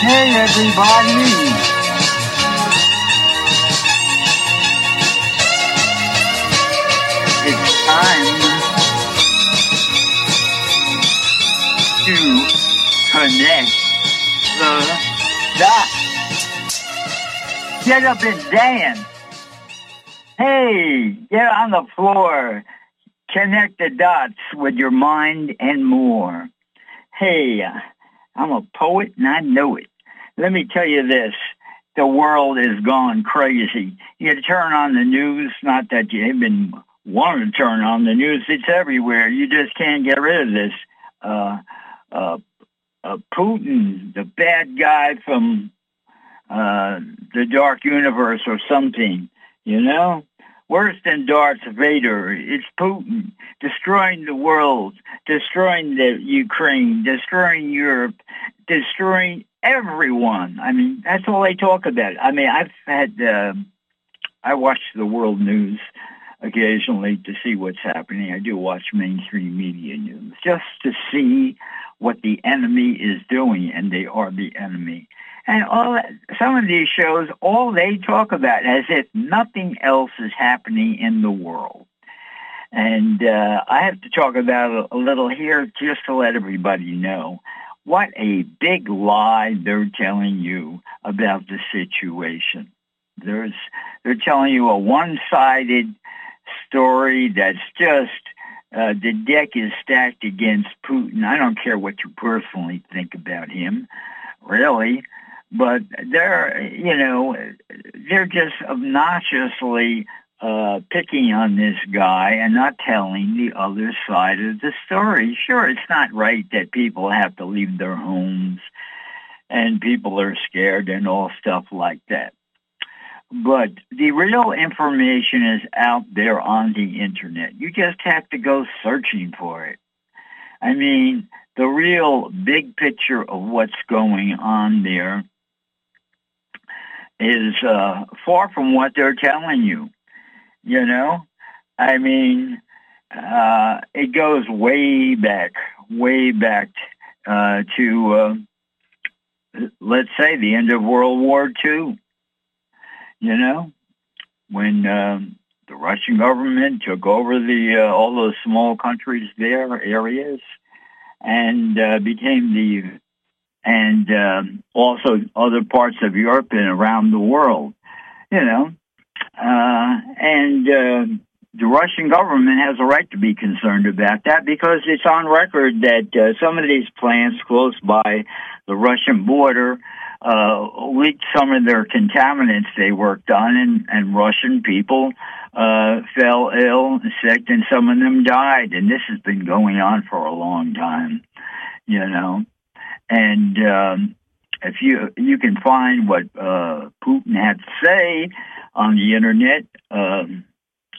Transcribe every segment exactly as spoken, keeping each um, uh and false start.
Hey everybody! It's time to connect the dots. Get up and dance. Hey, get on the floor. Connect the dots with your mind and more. Hey, I'm a poet and I know it. Let me tell you this, the world has gone crazy. You turn on the news, not that you even want to turn on the news, it's everywhere. You just can't get rid of this. Uh, uh, uh, Putin, the bad guy from uh, the dark universe or something, you know? Worse than Darth Vader, it's Putin, destroying the world, destroying the Ukraine, destroying Europe, destroying everyone. I mean, that's all they talk about. I mean, I've had, uh, I watch the world news occasionally to see what's happening. I do watch mainstream media news just to see what the enemy is doing, and they are the enemy. And all that, some of these shows, all they talk about as if nothing else is happening in the world. And uh, I have to talk about it a little here just to let everybody know what a big lie they're telling you about the situation. There's, they're telling you a one-sided story that's just uh, the deck is stacked against Putin. I don't care what you personally think about him, really, but they're, you know, they're just obnoxiously uh, picking on this guy and not telling the other side of the story. Sure, it's not right that people have to leave their homes and people are scared and all stuff like that. But the real information is out there on the internet. You just have to go searching for it. I mean, the real big picture of what's going on there is uh, far from what they're telling you, you know? I mean, uh, it goes way back, way back uh, to, uh, let's say, the end of World War Two, you know, when um, the Russian government took over the uh, all those small countries there, areas, and uh, became the, and um, also other parts of Europe and around the world, you know. Uh, and uh, the Russian government has a right to be concerned about that because it's on record that uh, some of these plants close by the Russian border uh, leaked some of their contaminants they worked on, and, and Russian people uh, fell ill, sick, and some of them died. And this has been going on for a long time, you know. And um, if you you can find what uh, Putin had to say on the internet, uh,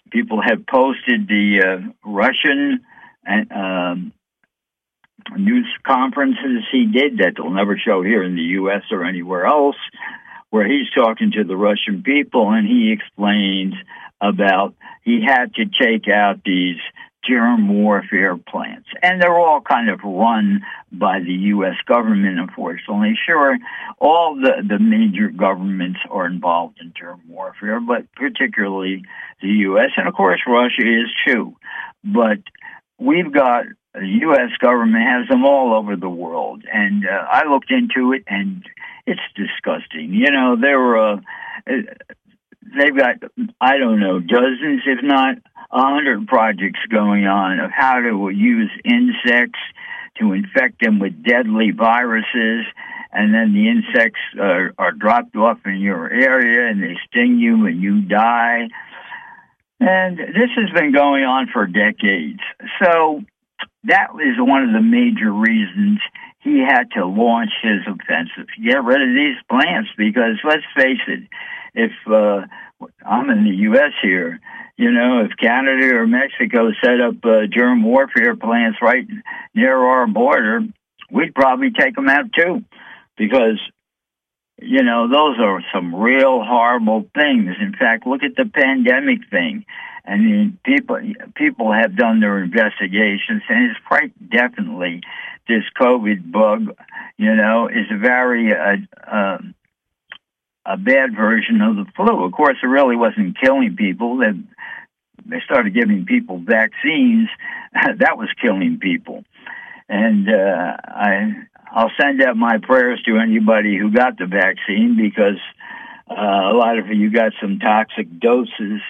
people have posted the uh, Russian and um, news conferences he did that they'll never show here in the U S or anywhere else, where he's talking to the Russian people and he explains about he had to take out these germ warfare plants. And they're all kind of run by the U S government, unfortunately. Sure, all the, the major governments are involved in germ warfare, but particularly the U S And, of course, Russia is too. But we've got... the U S government has them all over the world, and uh, I looked into it, and it's disgusting. You know, they're, uh, they've got, I don't know, dozens, if not a hundred projects going on of how to use insects to infect them with deadly viruses, and then the insects are, are dropped off in your area, and they sting you, and you die. And this has been going on for decades. So that is one of the major reasons he had to launch his offensive. Get rid of these plants, because let's face it, if uh, I'm in the U S here, you know, if Canada or Mexico set up uh, germ warfare plants right near our border, we'd probably take them out too, because, you know, those are some real horrible things. In fact, look at the pandemic thing. I mean, people people have done their investigations, and it's quite definitely this COVID bug, you know, is a very uh, uh, a bad version of the flu. Of course, it really wasn't killing people. They, they started giving people vaccines. That was killing people. And uh, I, I'll send out my prayers to anybody who got the vaccine, because uh, a lot of you got some toxic doses.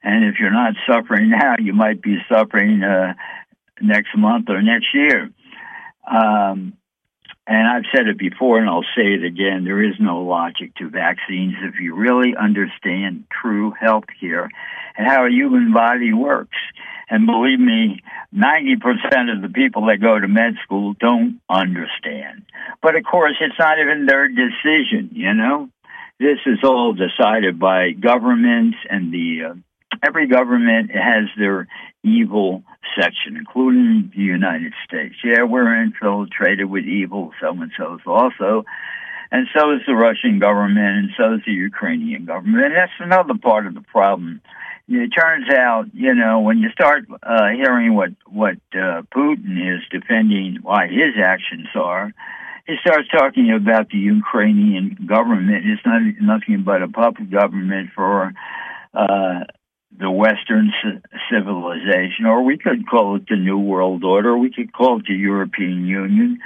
And if you're not suffering now, you might be suffering uh, next month or next year. Um, and I've said it before, and I'll say it again, there is no logic to vaccines if you really understand true health care and how a human body works. And believe me, ninety percent of the people that go to med school don't understand. But, of course, it's not even their decision, you know. This is all decided by governments, and the uh, every government has their evil section, including the United States. Yeah, we're infiltrated with evil, so-and-so's also. And so is the Russian government, and so is the Ukrainian government. And that's another part of the problem. It turns out, you know, when you start uh, hearing what, what uh, Putin is defending, why his actions are, he starts talking about the Ukrainian government. It's not nothing but a puppet government for uh the Western civilization, or we could call it the New World Order, we could call it the European Union,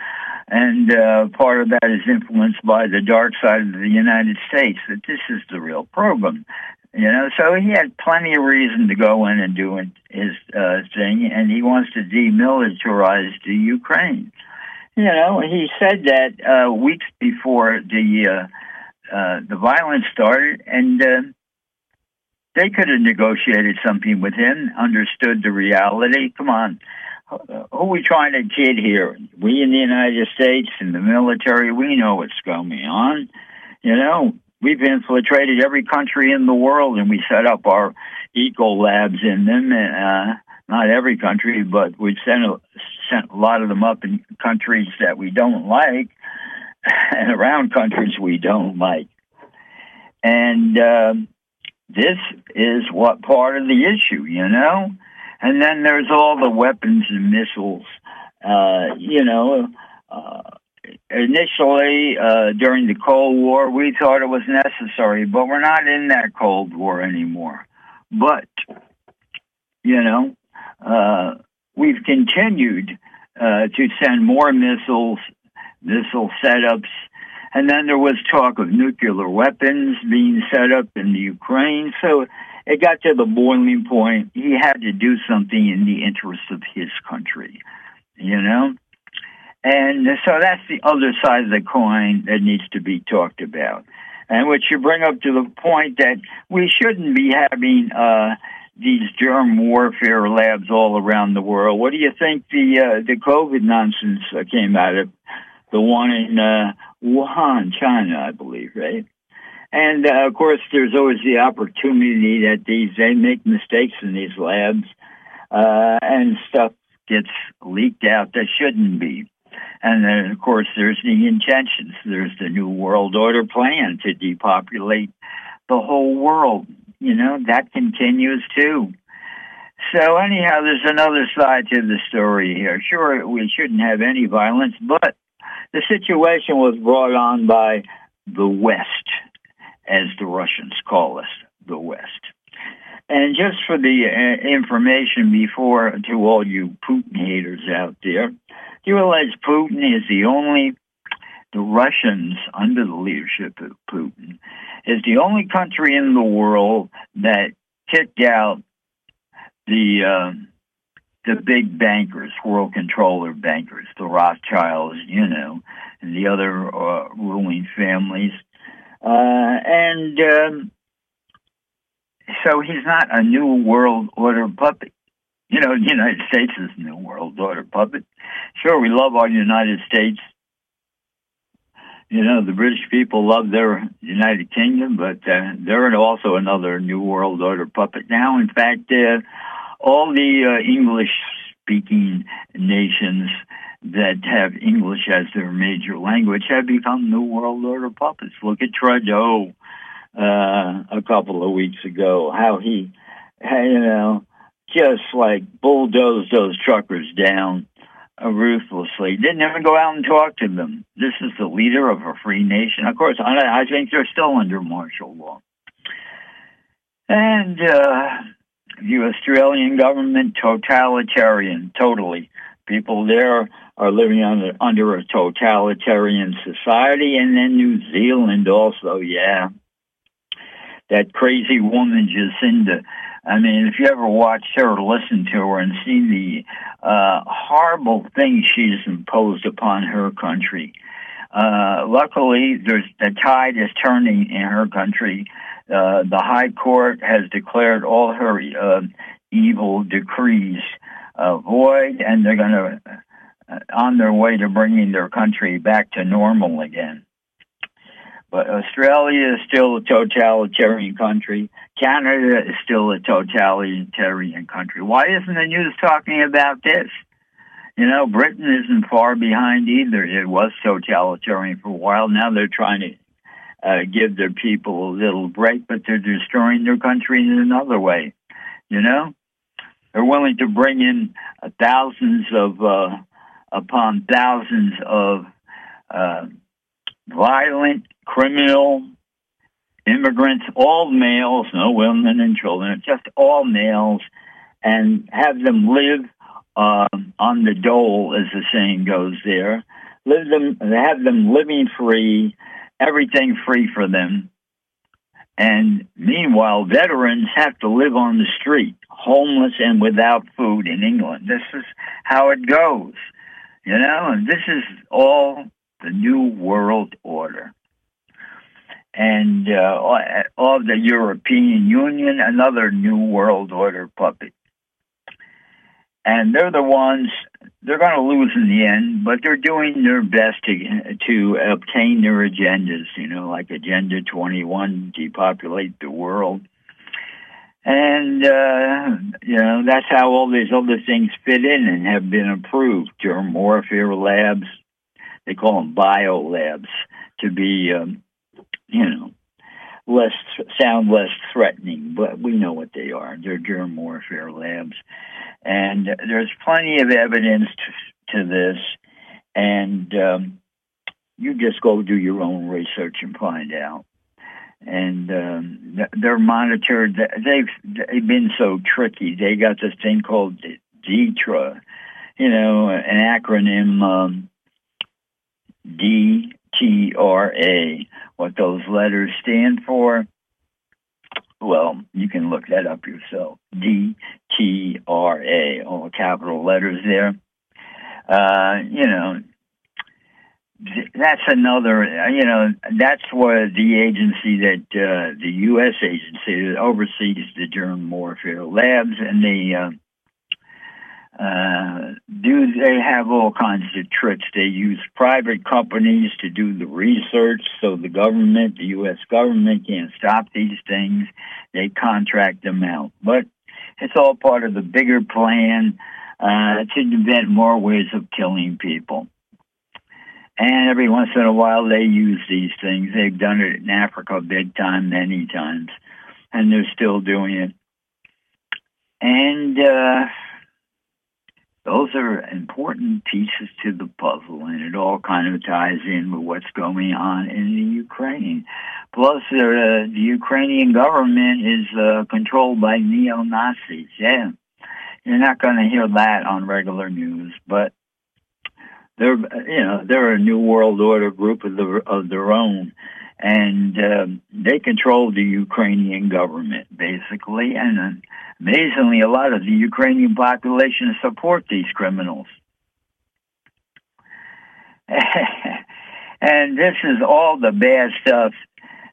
and uh, part of that is influenced by the dark side of the United States, that this is the real program, you know. So he had plenty of reason to go in and do his uh, thing, and he wants to demilitarize the Ukraine. You know, he said that uh, weeks before the uh, uh, the violence started, and uh, they could have negotiated something with him, understood the reality. Come on, who are we trying to kid here? We in the United States, in the military, we know what's going on. You know, we've infiltrated every country in the world, and we set up our eco labs in them. Uh, not every country, but we've sent a, sent a lot of them up in countries that we don't like, and around countries we don't like. And Uh, This is what part of the issue, you know? And then there's all the weapons and missiles. Uh, you know, uh, initially uh, during the Cold War, we thought it was necessary, but we're not in that Cold War anymore. But, you know, uh, we've continued uh, to send more missiles, missile setups. And then there was talk of nuclear weapons being set up in the Ukraine. So it got to the boiling point. He had to do something in the interest of his country, you know? And so that's the other side of the coin that needs to be talked about. And which you bring up to the point that we shouldn't be having uh, these germ warfare labs all around the world. What do you think the, uh, the COVID nonsense came out of? The one in uh, Wuhan, China, I believe, right? And, uh, of course, there's always the opportunity that these they make mistakes in these labs, uh, and stuff gets leaked out that shouldn't be. And then, of course, there's the intentions. There's the New World Order plan to depopulate the whole world. You know, that continues, too. So, anyhow, there's another side to the story here. Sure, we shouldn't have any violence, but the situation was brought on by the West, as the Russians call us, the West. And just for the uh, information before to all you Putin haters out there, do you realize Putin is the only, the Russians under the leadership of Putin, is the only country in the world that kicked out the Uh, the big bankers, world controller bankers, the Rothschilds, you know, and the other uh, ruling families. Uh, and um, so he's not a New World Order puppet. You know, the United States is a New World Order puppet. Sure, we love our United States you know, the British people love their United Kingdom, but uh, they're also another New World Order puppet now. In fact, uh, all the uh, English-speaking nations that have English as their major language have become New World Order puppets. Look at Trudeau uh, a couple of weeks ago, how he, you know, just like bulldozed those truckers down ruthlessly. Didn't even go out and talk to them. This is the leader of a free nation. Of course, I think they're still under martial law. And uh, the Australian government, totalitarian, totally. People there are living under, under a totalitarian society. And then New Zealand also, yeah. That crazy woman, Jacinda. I mean, if you ever watched her, listened to her, and seen the uh, horrible things she's imposed upon her country. Uh, luckily, there's, the tide is turning in her country. Uh, the High Court has declared all her uh, evil decrees uh, void, and they're going to, uh, on their way to bringing their country back to normal again. But Australia is still a totalitarian country. Canada is still a totalitarian country. Why isn't the news talking about this? You know, Britain isn't far behind either. It was totalitarian for a while. Now they're trying to uh, give their people a little break, but they're destroying their country in another way. You know? They're willing to bring in thousands of, uh, upon thousands of uh, violent, criminal, immigrants, all males, no women and children, just all males, and have them live uh, on the dole, as the saying goes there. Live them, have them living free, everything free for them. And meanwhile, veterans have to live on the street, homeless and without food in England. This is how it goes, you know, and this is all the New World Order. And uh, of the European Union, another New World Order puppet. And they're the ones, they're going to lose in the end, but they're doing their best to to obtain their agendas, you know, like Agenda twenty-one, depopulate the world. And, uh, you know, that's how all these other things fit in and have been approved. Germ warfare labs, they call them bio labs, to be... Um, you know, less sound less threatening, but we know what they are. They're germ warfare labs. And there's plenty of evidence to, to this. And um, you just go do your own research and find out. And um, they're monitored. They've, they've been so tricky. They got this thing called D T R A, you know, an acronym, um, D T R A. What those letters stand for, well, you can look that up yourself. D T R A, all capital letters there. Uh, you know, that's another, you know, that's where the agency that, uh, the U S agency that oversees the germ warfare labs, and they, uh, Uh, do they have all kinds of tricks? They use private companies to do the research, so the government, the U S government, can't stop these things. They contract them out. But it's all part of the bigger plan uh, to invent more ways of killing people. And every once in a while, they use these things. They've done it in Africa big time, many times, and they're still doing it. And, uh, those are important pieces to the puzzle, and it all kind of ties in with what's going on in the Ukraine. Plus, uh, the Ukrainian government is uh, controlled by neo-Nazis. Yeah, you're not going to hear that on regular news, but they're, you know, they're a New World Order group of, the, of their own, and uh, they control the Ukrainian government, basically, and uh, amazingly, a lot of the Ukrainian population support these criminals. And this is all the bad stuff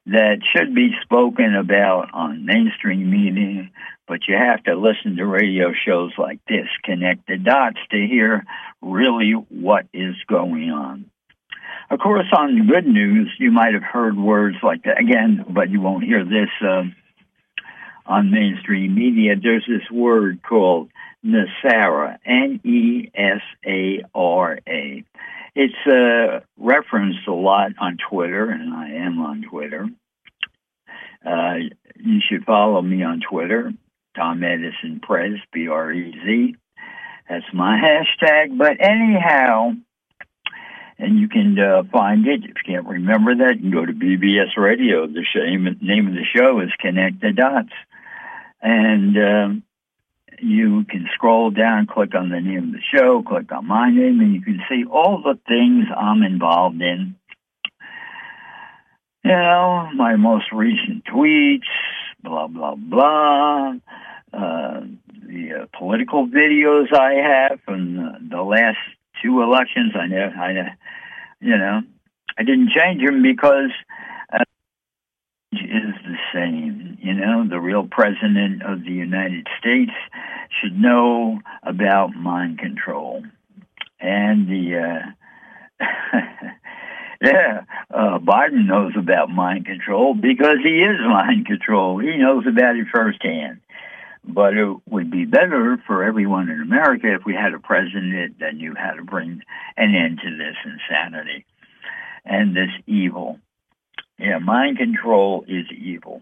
that should be spoken about on mainstream media, but you have to listen to radio shows like this, Connect the Dots, to hear really what is going on. Of course, on the good news, you might have heard words like that again, but you won't hear this uh, on mainstream media. There's this word called Nesara, N E S A R A. It's uh, referenced a lot on Twitter, and I am on Twitter. Uh, you should follow me on Twitter, Tom Edison Prez, B R E Z. That's my hashtag. But anyhow, and you can uh, find it. If you can't remember that, you can go to B B S Radio. The name of the show is Connect the Dots. And um, you can scroll down, click on the name of the show, click on my name, and you can see all the things I'm involved in. You know, my most recent tweets, blah, blah, blah, uh, the uh, political videos I have from uh, the last two elections. I know, I, you know, I didn't change them because uh, is the same. You know, the real president of the United States should know about mind control and the... Uh, Yeah, uh, Biden knows about mind control because he is mind control. He knows about it firsthand. But it would be better for everyone in America if we had a president that knew how to bring an end to this insanity and this evil. Yeah, mind control is evil.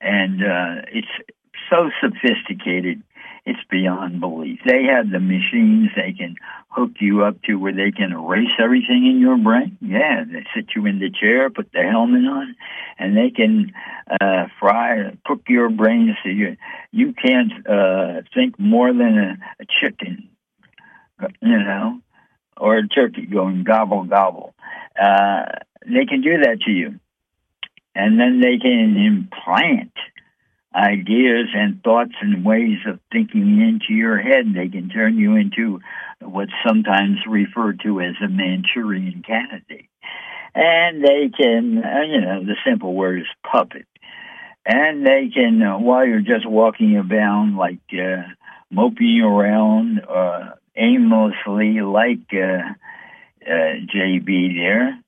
And uh, it's so sophisticated, it's beyond belief. They have the machines they can hook you up to where they can erase everything in your brain. Yeah, they sit you in the chair, put the helmet on, and they can uh, fry, cook your brain so you, you can't uh, think more than a, a chicken, you know, or a turkey going gobble, gobble. Uh, they can do that to you. And then they can implant ideas and thoughts and ways of thinking into your head. They can turn you into what's sometimes referred to as a Manchurian candidate. And they can, you know, the simple word is puppet. And they can, uh, while you're just walking around, like uh, moping around uh, aimlessly like uh, uh, J B there,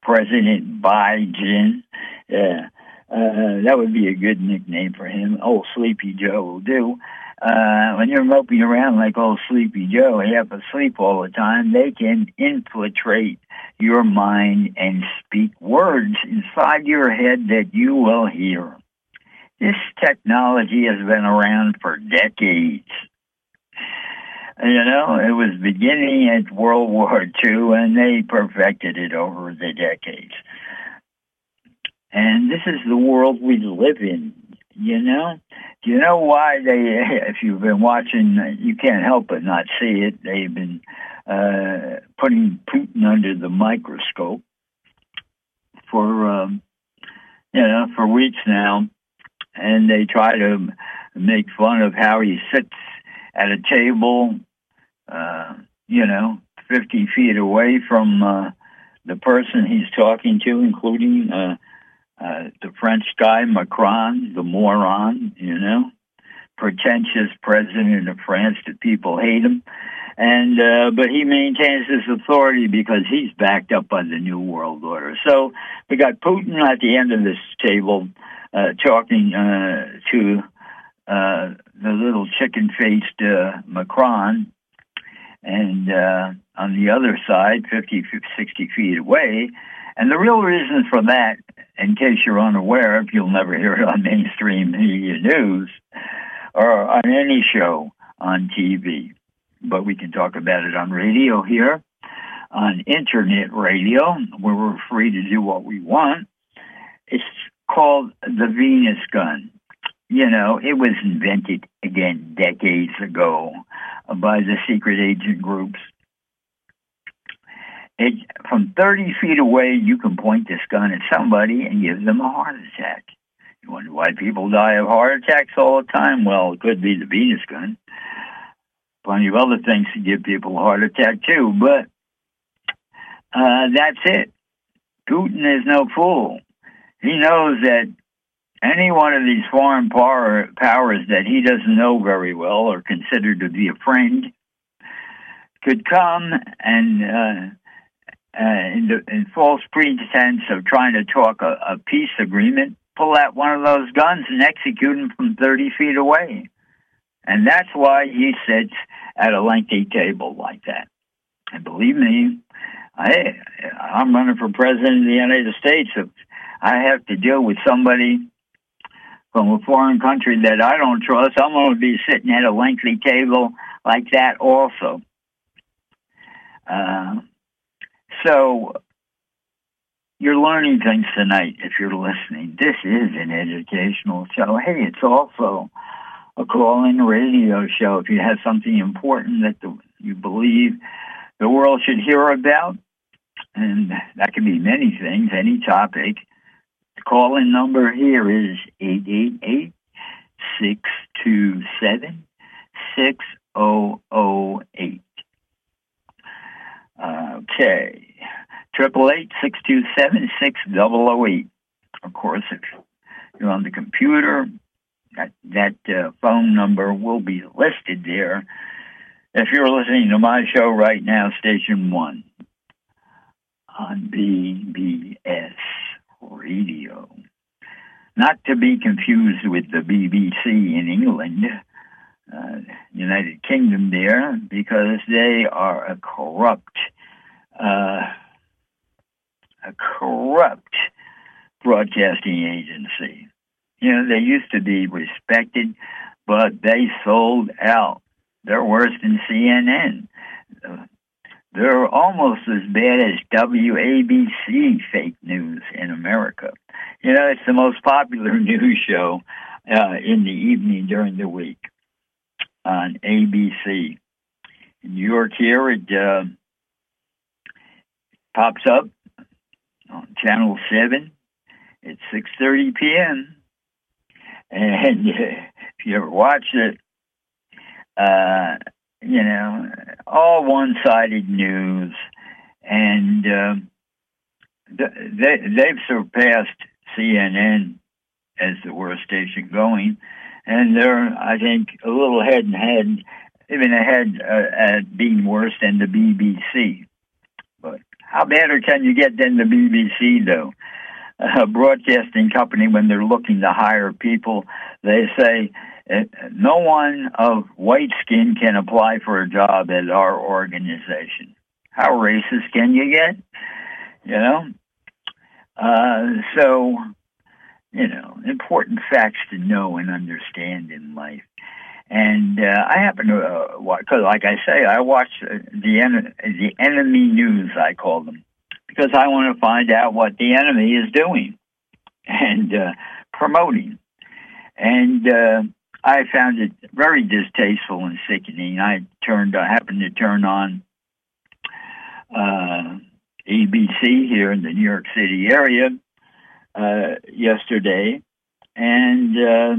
President Biden, yeah. Uh, that would be a good nickname for him. Old Sleepy Joe will do. Uh, when you're moping around like old Sleepy Joe, you have to sleep all the time. They can infiltrate your mind and speak words inside your head that you will hear. This technology has been around for decades. You know, it was beginning at World War Two, and they perfected it over the decades. And this is the world we live in, you know? Do you know why they, if you've been watching, you can't help but not see it. They've been uh, putting Putin under the microscope for, um, you know, for weeks now. And they try to make fun of how he sits at a table, uh, you know, fifty feet away from uh, the person he's talking to, including... Uh, Uh, the French guy, Macron, the moron, you know, pretentious president of France that people hate him. And, uh, but he maintains his authority because he's backed up by the New World Order. So we got Putin at the end of this table, uh, talking, uh, to, uh, the little chicken-faced, uh, Macron. And, uh, on the other side, fifty, sixty feet away. And the real reason for that, in case you're unaware, if you'll never hear it on mainstream media news or on any show on T V, but we can talk about it on radio here, on internet radio, where we're free to do what we want. It's called the Venus gun. You know, it was invented, again, decades ago by the secret agent groups. It, from thirty feet away, you can point this gun at somebody and give them a heart attack. You wonder why people die of heart attacks all the time? Well, it could be the Venus gun. Plenty of other things to give people a heart attack, too. But uh, that's it. Putin is no fool. He knows that any one of these foreign power, powers that he doesn't know very well or considered to be a friend could come and... Uh, uh, in, the, in false pretense of trying to talk a, a peace agreement, pull out one of those guns and execute him from thirty feet away. And that's why he sits at a lengthy table like that. And believe me, I, I'm running for president of the United States. If I have to deal with somebody from a foreign country that I don't trust, I'm going to be sitting at a lengthy table like that also. Uh, so you're learning things tonight if you're listening. This is an educational show. Hey, it's also a call-in radio show. If you have something important that the, you believe the world should hear about, and that can be many things, any topic, the call-in number here is eight eight eight, six two seven, six zero zero eight. Okay. eight eight eight, six two seven, six zero zero eight. Of course, if you're on the computer, that, that uh, phone number will be listed there. If you're listening to my show right now, Station one on B B S Radio. Not to be confused with the B B C in England, uh, United Kingdom there, because they are a corrupt, uh, a corrupt broadcasting agency. You know, they used to be respected, but they sold out. They're worse than C N N. They're almost as bad as W A B C fake news in America. You know, it's the most popular news show uh, in the evening during the week on A B C. In New York here, it uh, pops up on Channel seven at six thirty p.m. And uh, if you ever watch it, Uh, you know, all one-sided news, and uh, they, they've surpassed C N N as the worst station going, and they're, I think, a little ahead and head, even ahead uh, at being worse than the B B C. But how better can you get than the B B C, though? A broadcasting company, when they're looking to hire people, they say, no one of white skin can apply for a job at our organization. How racist can you get? You know? Uh, so, you know, important facts to know and understand in life. And uh, I happen to, uh, watch, cause like I say, I watch uh, the, en- the enemy news, I call them, because I want to find out what the enemy is doing and uh, promoting. And uh, I found it very distasteful and sickening. I turned, I happened to turn on uh, A B C here in the New York City area uh, yesterday, and uh,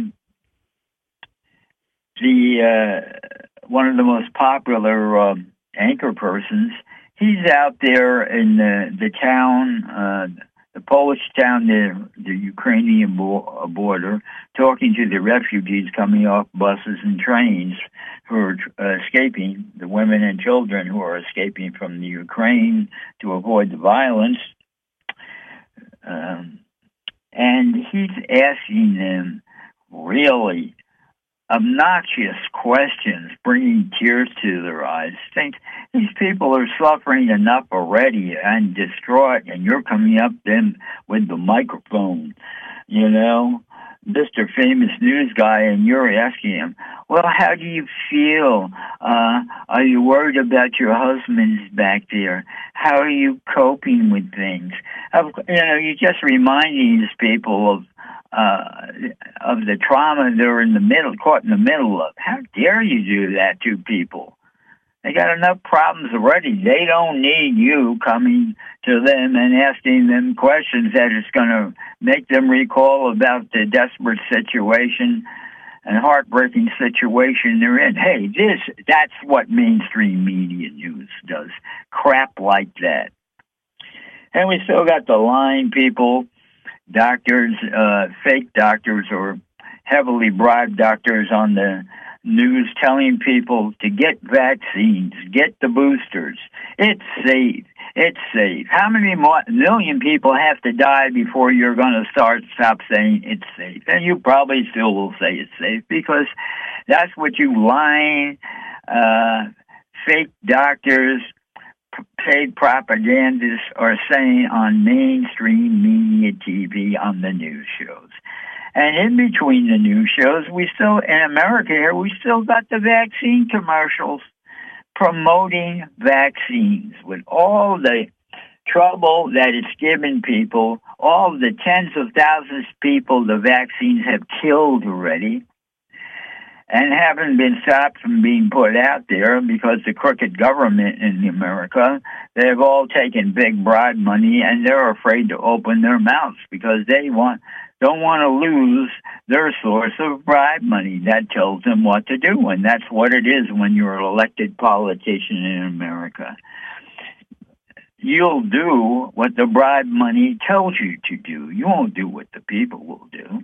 the uh, one of the most popular uh, anchor persons, he's out there in the, the town, uh, the Polish town near the Ukrainian border, talking to the refugees coming off buses and trains who are uh, escaping, the women and children who are escaping from the Ukraine to avoid the violence. Um, and he's asking them really obnoxious questions, bringing tears to their eyes. Think, these people are suffering enough already and distraught, and you're coming up them with the microphone, you know, Mister Famous News Guy, and you're asking him, well, how do you feel? Uh, are you worried about your husband's back there? How are you coping with things? You know, you're just reminding these people of Uh, of the trauma they're in the middle, caught in the middle of. How dare you do that to people? They got enough problems already. They don't need you coming to them and asking them questions that is going to make them recall about the desperate situation and heartbreaking situation they're in. Hey, this, that's what mainstream media news does. Crap like that. And we still got the lying people, doctors, uh, fake doctors or heavily bribed doctors on the news telling people to get vaccines, get the boosters. It's safe. It's safe. How many more million people have to die before you're going to start stop saying it's safe? And you probably still will say it's safe, because that's what you lying, uh, fake doctors, paid propagandists are saying on mainstream media, T V, on the news shows. And in between the news shows, we still, in America here, we still got the vaccine commercials promoting vaccines with all the trouble that it's given people, all the tens of thousands of people the vaccines have killed already and haven't been stopped from being put out there because the crooked government in America, they've all taken big bribe money and they're afraid to open their mouths because they want... don't want to lose their source of bribe money. That tells them what to do, and that's what it is when you're an elected politician in America. You'll do what the bribe money tells you to do. You won't do what the people will do.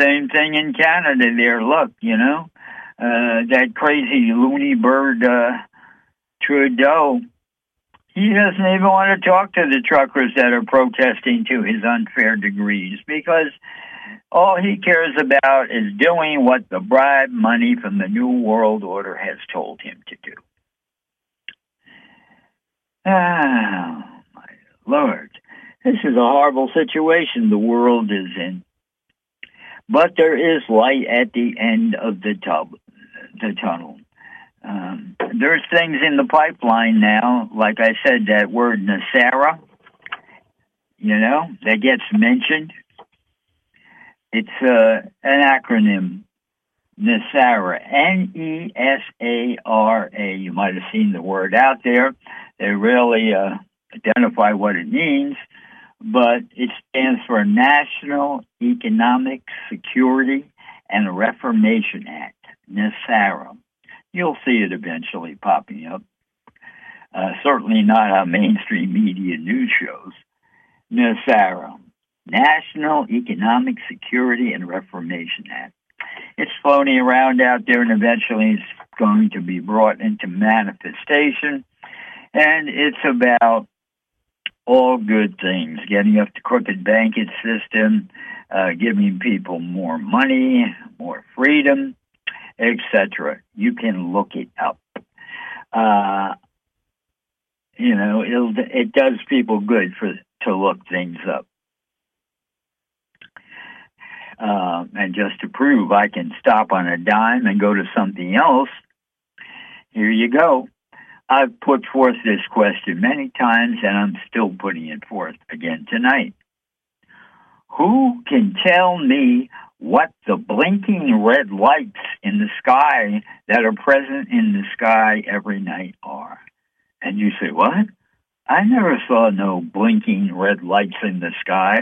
Same thing in Canada there. Look, you know, uh, that crazy loony bird uh, Trudeau, he doesn't even want to talk to the truckers that are protesting to his unfair degrees, because all he cares about is doing what the bribe money from the New World Order has told him to do. Ah, my Lord. This is a horrible situation the world is in. But there is light at the end of the, tub, the tunnel. Um, there's things in the pipeline now, like I said, that word Nesara, you know, that gets mentioned. It's uh, an acronym, Nesara, N E S A R A. You might have seen the word out there. They really uh, identify what it means, but it stands for National Economic Security and Reformation Act, Nesara. You'll see it eventually popping up. Uh, certainly not on mainstream media news shows. Nesara, National Economic Security and Reformation Act. It's floating around out there, and eventually it's going to be brought into manifestation. And it's about all good things, getting up the crooked banking system, uh, giving people more money, more freedom, et cetera. You can look it up. Uh, you know, it'll, it does people good for to look things up. Uh, and just to prove I can stop on a dime and go to something else, here you go. I've put forth this question many times, and I'm still putting it forth again tonight. Who can tell me what the blinking red lights in the sky that are present in the sky every night are? And you say, what? I never saw no blinking red lights in the sky.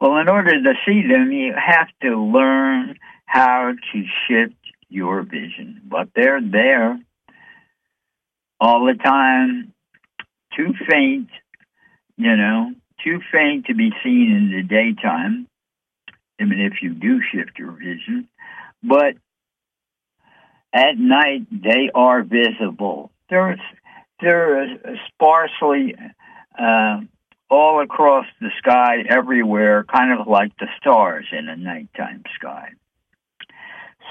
Well, in order to see them, you have to learn how to shift your vision. But they're there all the time, too faint, you know, too faint to be seen in the daytime. I mean, if you do shift your vision, but at night they are visible. They're, they're sparsely uh, all across the sky everywhere, kind of like the stars in a nighttime sky.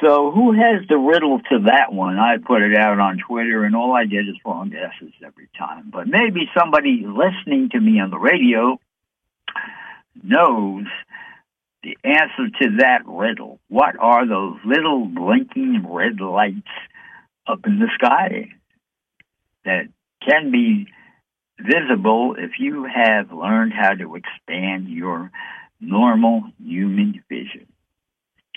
So who has the riddle to that one? I put it out on Twitter, and all I get is wrong guesses every time. But maybe somebody listening to me on the radio knows the answer to that riddle. What are those little blinking red lights up in the sky that can be visible if you have learned how to expand your normal human vision?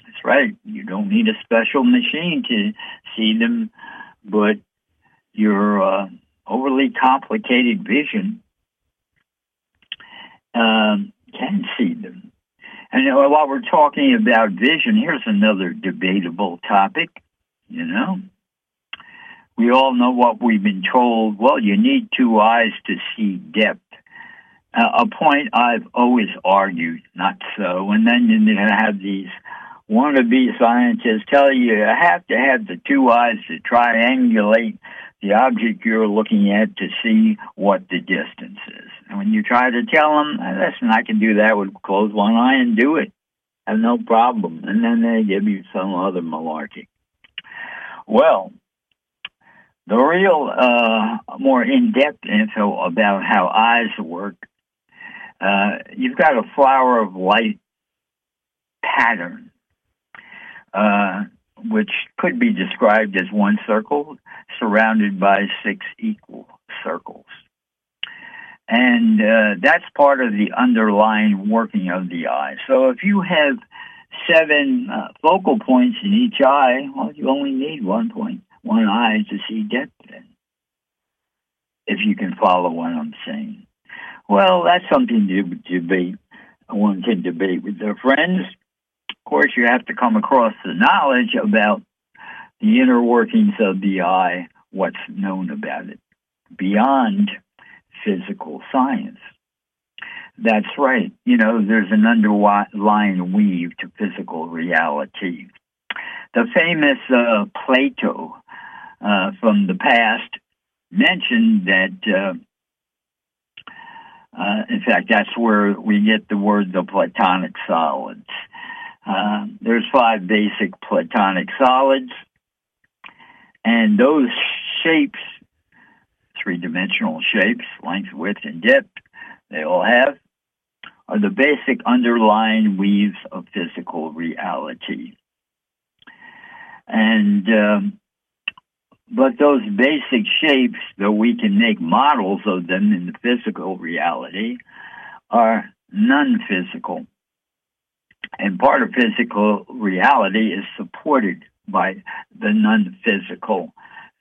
That's right. You don't need a special machine to see them, but your uh, overly complicated vision um, can see them. And while we're talking about vision, here's another debatable topic, you know. We all know what we've been told. Well, you need two eyes to see depth. Uh, a point I've always argued, not so. And then you have these wannabe scientists tell you you have to have the two eyes to triangulate the object you're looking at to see what the distance is. And when you try to tell them, listen, I can do that with close one eye and do it. I have no problem. And then they give you some other malarkey. Well, the real uh, more in-depth info about how eyes work, uh, you've got a flower of light pattern, uh, which could be described as one circle surrounded by six equal circles. And uh, that's part of the underlying working of the eye. So if you have seven uh, focal points in each eye, well, you only need one point, one eye to see depth in, if you can follow what I'm saying. Well, that's something to debate. One can debate with their friends. Of course, you have to come across the knowledge about the inner workings of the eye, what's known about it, beyond physical science. That's right. You know, there's an underlying weave to physical reality. The famous uh, Plato uh, from the past mentioned that, uh, uh, in fact, that's where we get the word the Platonic solids. Uh, there's five basic Platonic solids, and those shapes, three-dimensional shapes, length, width, and depth, they all have, are the basic underlying weaves of physical reality. And, um, but those basic shapes, though we can make models of them in the physical reality, are non-physical. And part of physical reality is supported by the non-physical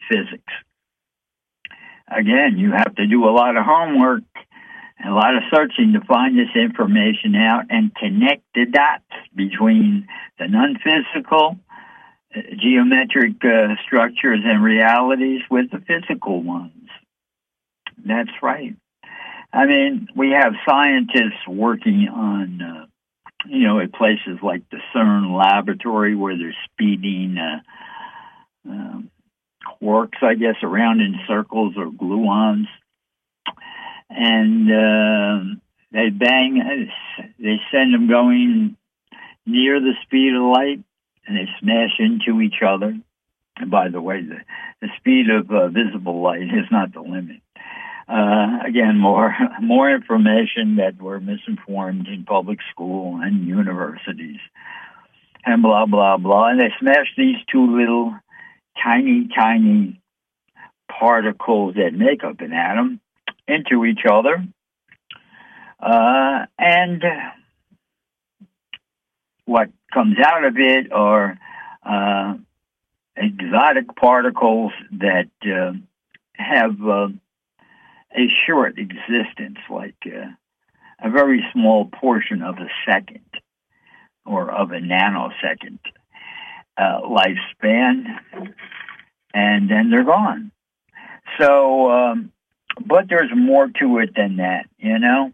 physics. Again, you have to do a lot of homework and a lot of searching to find this information out and connect the dots between the non-physical uh, geometric uh, structures and realities with the physical ones. That's right. I mean, we have scientists working on, uh, you know, at places like the CERN laboratory where they're speeding uh, um, quarks, I guess, around in circles or gluons. And uh, they bang, they send them going near the speed of light, and they smash into each other. And by the way, the, the speed of uh, visible light is not the limit. Uh, again, more more information that we're misinformed in public school and universities, and blah, blah, blah. And they smash these two little tiny, tiny particles that make up an atom into each other, uh, and what comes out of it are uh, exotic particles that uh, have uh, a short existence, like uh, a very small portion of a second or of a nanosecond uh, lifespan, and then they're gone. So, um, but there's more to it than that, you know?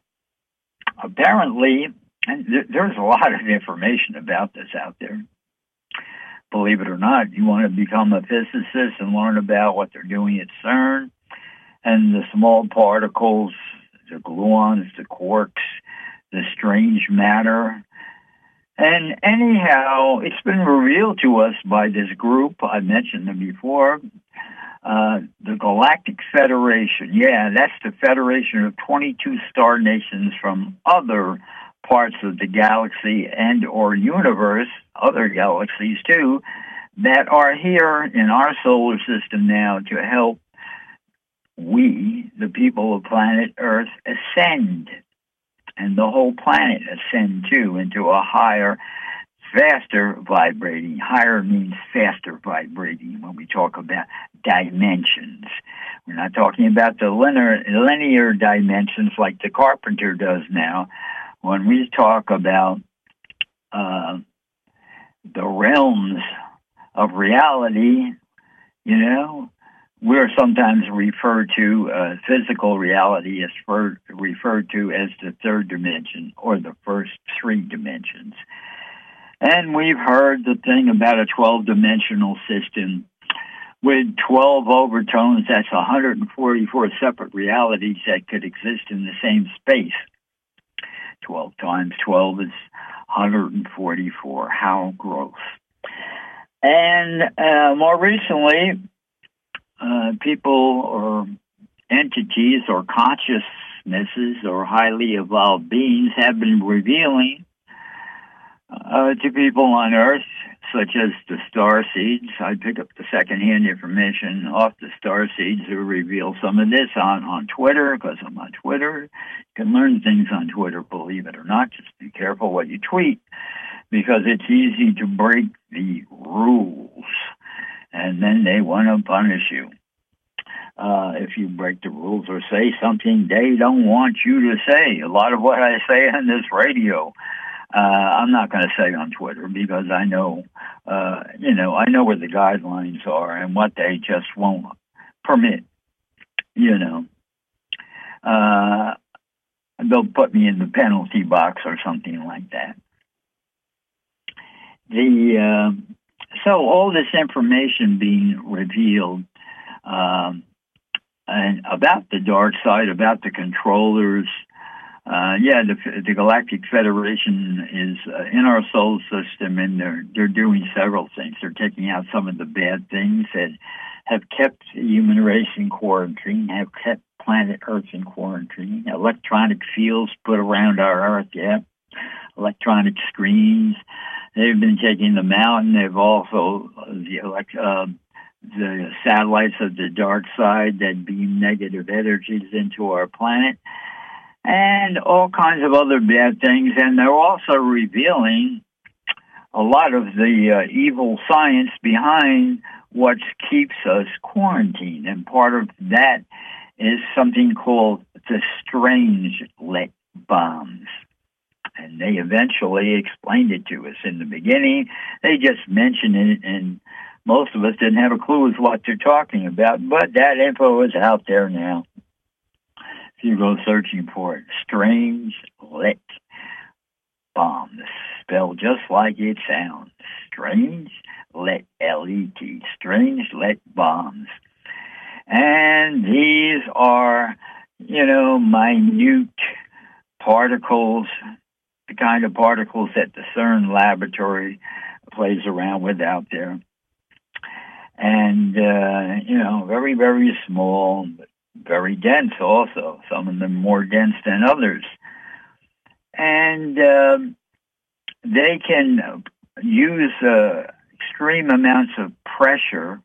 Apparently, and th- there's a lot of information about this out there. Believe it or not, you want to become a physicist and learn about what they're doing at CERN and the small particles, the gluons, the quarks, the strange matter. And anyhow, it's been revealed to us by this group. I mentioned them before. Uh, the Galactic Federation, yeah, that's the federation of twenty-two star nations from other parts of the galaxy and or universe, other galaxies too, that are here in our solar system now to help we, the people of planet Earth, ascend, and the whole planet ascend too, into a higher, faster vibrating. Higher means faster vibrating when we talk about dimensions. We're not talking about the linear, linear dimensions like the carpenter does now. When we talk about uh, the realms of reality, you know, we're sometimes referred to, uh, physical reality is referred, referred to as the third dimension or the first three dimensions. And we've heard the thing about a twelve-dimensional system with twelve overtones. That's one hundred forty-four separate realities that could exist in the same space. twelve times twelve is one hundred forty-four. How gross. And uh, more recently, uh, people or entities or consciousnesses or highly evolved beings have been revealing uh, to people on Earth, such as the star seeds. I pick up the secondhand information off the star seeds who reveal some of this on, on Twitter, because I'm on Twitter. You can learn things on Twitter, believe it or not. Just be careful what you tweet, because it's easy to break the rules, and then they want to punish you uh, if you break the rules or say something they don't want you to say. A lot of what I say on this radio, uh, I'm not going to say on Twitter, because I know, uh, you know, I know where the guidelines are and what they just won't permit. You know, uh, they'll put me in the penalty box or something like that. The uh, so all this information being revealed um, and about the dark side, about the controllers. Uh, yeah, the, the Galactic Federation is uh, in our solar system, and they're they're doing several things. They're taking out some of the bad things that have kept the human race in quarantine, have kept planet Earth in quarantine. Electronic fields put around our Earth. Yeah, electronic screens. They've been taking them out, and they've also the uh, the satellites of the dark side that beam negative energies into our planet, and all kinds of other bad things. And they're also revealing a lot of the uh, evil science behind what keeps us quarantined. And part of that is something called the Strangelet bombs. And they eventually explained it to us. In the beginning, they just mentioned it, and most of us didn't have a clue as what they're talking about. But that info is out there now. If you go searching for it, Strangelet bombs, spelled just like it sounds, Strangelet, L E T, Strangelet bombs. And these are, you know, minute particles, the kind of particles that the CERN laboratory plays around with out there. And, uh, you know, very, very small, but very dense also. Some of them more dense than others. And uh, they can use uh, extreme amounts of pressure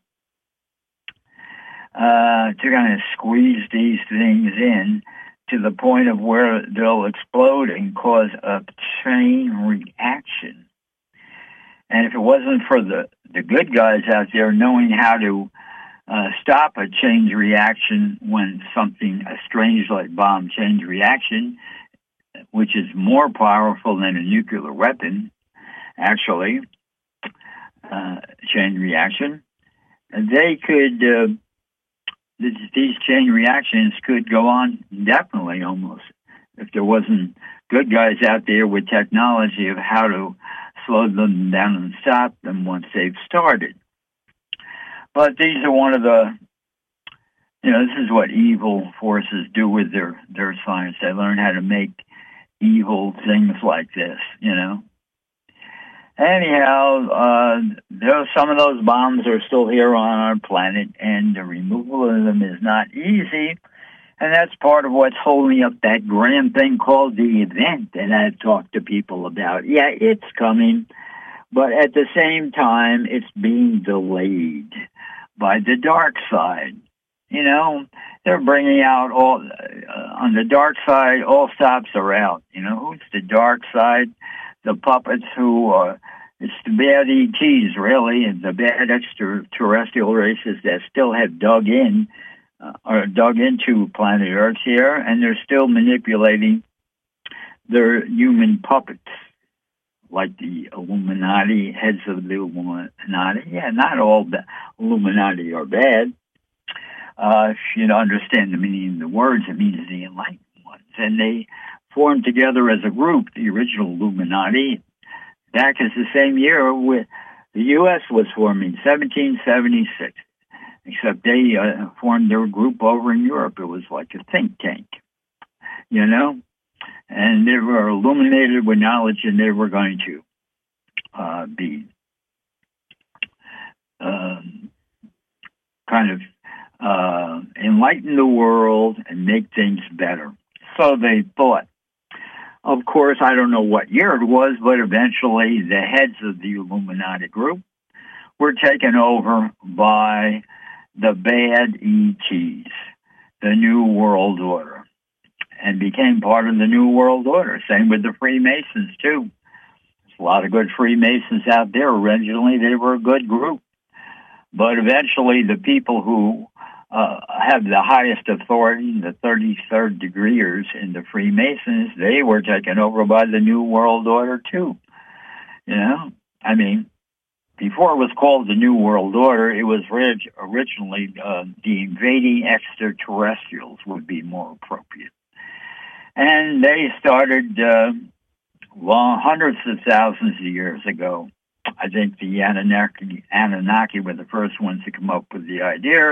uh, to kind of squeeze these things in, to the point of where they'll explode and cause a chain reaction. And if it wasn't for the, the good guys out there knowing how to uh, stop a chain reaction when something, a Strangelet bomb chain reaction, which is more powerful than a nuclear weapon, actually, uh, chain reaction, they could... Uh, These chain reactions could go on indefinitely almost if there wasn't good guys out there with technology of how to slow them down and stop them once they've started. But these are one of the, you know, this is what evil forces do with their, their science. They learn how to make evil things like this, you know. Anyhow, uh, there, some of those bombs are still here on our planet, and the removal of them is not easy. And that's part of what's holding up that grand thing called the event that I've talked to people about. Yeah, it's coming, but at the same time, it's being delayed by the dark side. You know, they're bringing out all, uh, on the dark side, all stops are out. You know, who's the dark side? The puppets who are, it's the bad E Ts, really, and the bad extraterrestrial races that still have dug in, uh, or dug into planet Earth here, and they're still manipulating their human puppets, like the Illuminati, heads of the Illuminati. Yeah, not all the Illuminati are bad. Uh, if you don't understand the meaning of the words, it means the enlightened ones. And they formed together as a group, the original Illuminati, That is the same year with the U S was forming, seventeen seventy-six, except they uh, formed their group over in Europe. It was like a think tank, you know, and they were illuminated with knowledge, and they were going to uh, be um, kind of uh, enlighten the world and make things better. So they thought. Of course, I don't know what year it was, but eventually the heads of the Illuminati group were taken over by the bad E Ts, the New World Order, and became part of the New World Order. Same with the Freemasons, too. There's a lot of good Freemasons out there. Originally, they were a good group. But eventually, the people who Uh, have the highest authority, the thirty-third degreeers in the Freemasons, they were taken over by the New World Order, too. You know? I mean, before it was called the New World Order, it was rig- originally uh, the invading extraterrestrials would be more appropriate. And they started uh, long, hundreds of thousands of years ago. I think the Anunnaki, Anunnaki were the first ones to come up with the idea.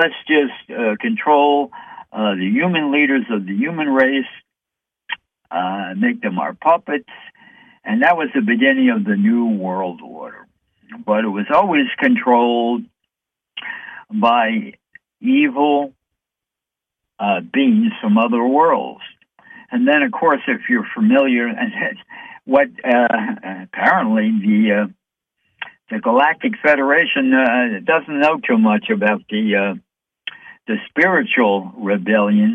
Let's just uh, control uh, the human leaders of the human race, uh, make them our puppets. And that was the beginning of the New World Order. But it was always controlled by evil uh, beings from other worlds. And then, of course, if you're familiar, and what uh, apparently the... Uh, The Galactic Federation uh, doesn't know too much about the uh, the spiritual rebellion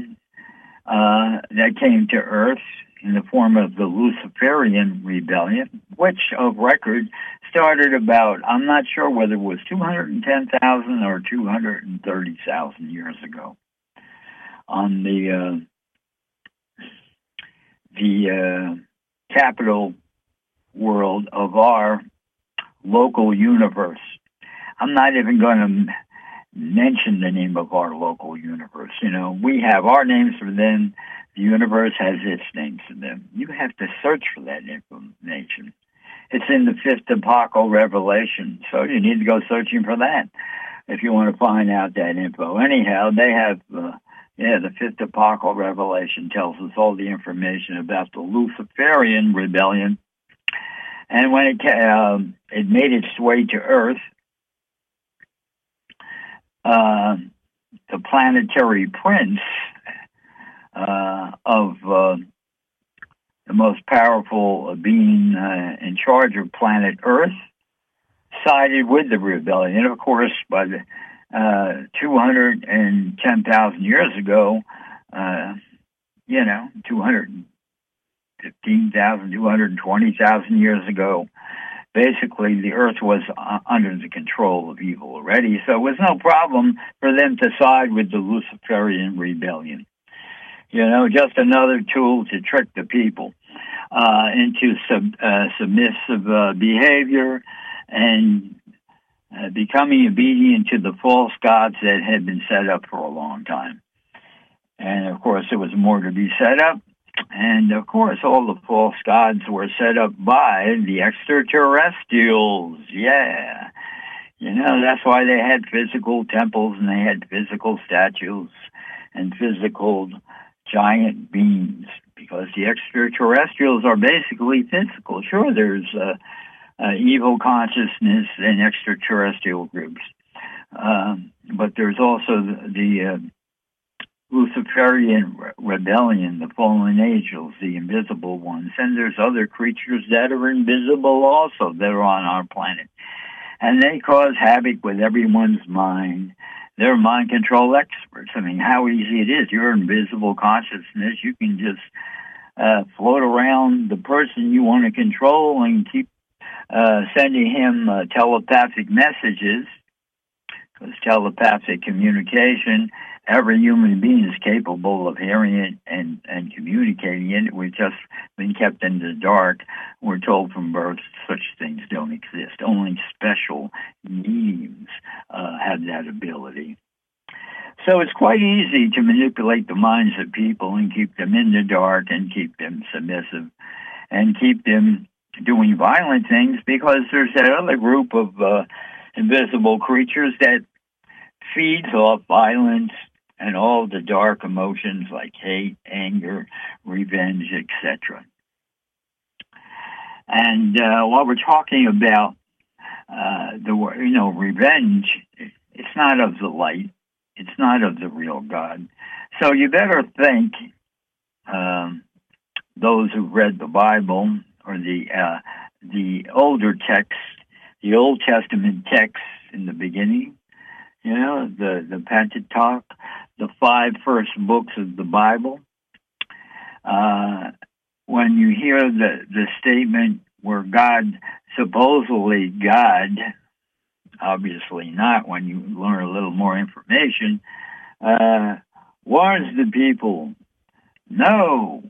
uh, that came to Earth in the form of the Luciferian Rebellion, which of record started about, I'm not sure whether it was two hundred ten thousand or two hundred thirty thousand years ago on the uh, the uh, capital world of our local universe. I'm not even going to m- mention the name of our local universe. You know, we have our names for them. The universe has its names for them. You have to search for that information. It's in the fifth apocalyptic revelation, so you need to go searching for that if you want to find out that info. Anyhow, they have, uh, yeah, the fifth apocalyptic revelation tells us all the information about the Luciferian Rebellion. And when it uh, it made its way to Earth, uh, the planetary prince uh, of uh, the most powerful being uh, in charge of planet Earth sided with the rebellion. And of course, by the, uh, two hundred ten thousand years ago, uh, you know, two hundred fifteen thousand, two hundred twenty thousand years ago, basically the Earth was uh, under the control of evil already, so it was no problem for them to side with the Luciferian Rebellion. You know, just another tool to trick the people uh, into sub, uh, submissive uh, behavior and uh, becoming obedient to the false gods that had been set up for a long time. And, of course, there was more to be set up. And, of course, all the false gods were set up by the extraterrestrials. Yeah. You know, that's why they had physical temples and they had physical statues and physical giant beings, because the extraterrestrials are basically physical. Sure, there's uh, uh, evil consciousness in extraterrestrial groups. Uh, but there's also the... the uh, Luciferian Rebellion, the fallen angels, the invisible ones, and there's other creatures that are invisible also that are on our planet. And they cause havoc with everyone's mind. They're mind control experts. I mean, how easy it is. Your invisible consciousness, you can just uh, float around the person you want to control and keep uh, sending him uh, telepathic messages, because telepathic communication, every human being is capable of hearing it and, and communicating it. We've just been kept in the dark. We're told from birth such things don't exist. Only special mediums uh, have that ability. So it's quite easy to manipulate the minds of people and keep them in the dark and keep them submissive and keep them doing violent things, because there's that other group of uh, invisible creatures that feeds off violence and all the dark emotions like hate, anger, revenge, et cetera. And uh, while we're talking about uh, the you know revenge, it's not of the light. It's not of the real God. So you better think, um, those who read the Bible or the uh, the older texts, the Old Testament texts in the beginning, you know, the, the Pentateuch, the five first books of the Bible. Uh, when you hear the, the statement where God, supposedly God, obviously not when you learn a little more information, uh, warns the people, no,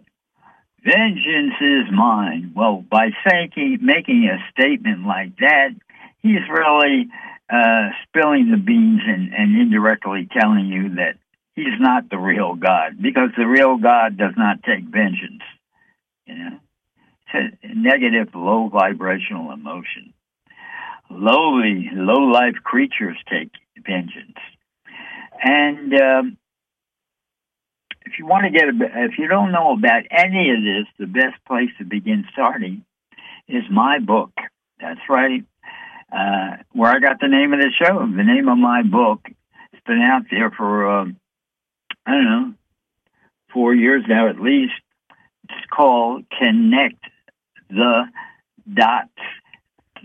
vengeance is mine. Well, by saying, making a statement like that, he's really uh, spilling the beans and, and indirectly telling you that he's not the real God, because the real God does not take vengeance. You know, it's a negative, low vibrational emotion. Lowly, low-life creatures take vengeance. And um, if you want to get, a, if you don't know about any of this, the best place to begin starting is my book. That's right, uh, where I got the name of the show. The name of my book. It's been out there for, uh, I don't know, four years now at least. It's called Connect the Dots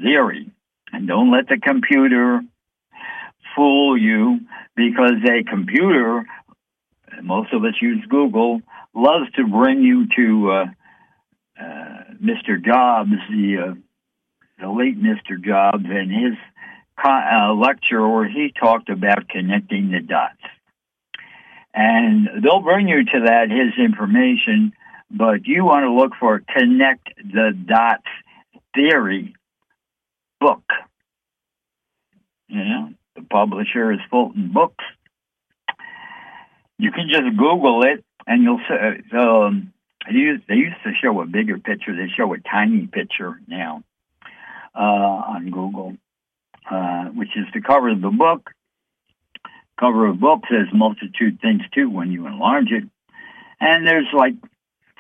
Theory. And don't let the computer fool you, because a computer, most of us use Google, loves to bring you to uh, uh, Mister Jobs, the, uh, the late Mister Jobs, and his uh, lecture where he talked about connecting the dots. And they'll bring you to that, his information, but you want to look for Connect the Dots Theory book. You know, the publisher is Fulton Books. You can just Google it, and you'll see. Um, they used, they used to show a bigger picture. They show a tiny picture now uh, on Google, uh, which is the cover of the book. Cover of book says multitude things too when you enlarge it, and there's like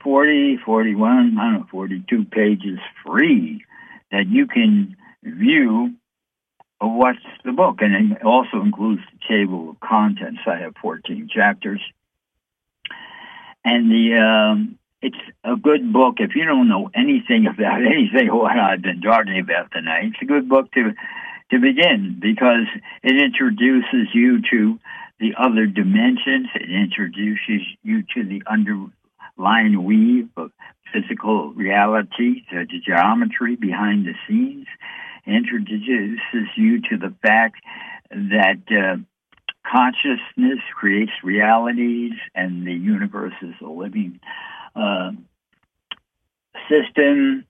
forty, forty-one, I don't know, forty-two pages free that you can view of what's the book. And it also includes the table of contents. I have fourteen chapters. And the um, it's a good book if you don't know anything about anything what I've been talking about tonight. It's a good book to, to begin, because it introduces you to the other dimensions. It introduces you to the underlying weave of physical reality, the geometry behind the scenes. Introduces you to the fact that uh, consciousness creates realities, and the universe is a living uh, system,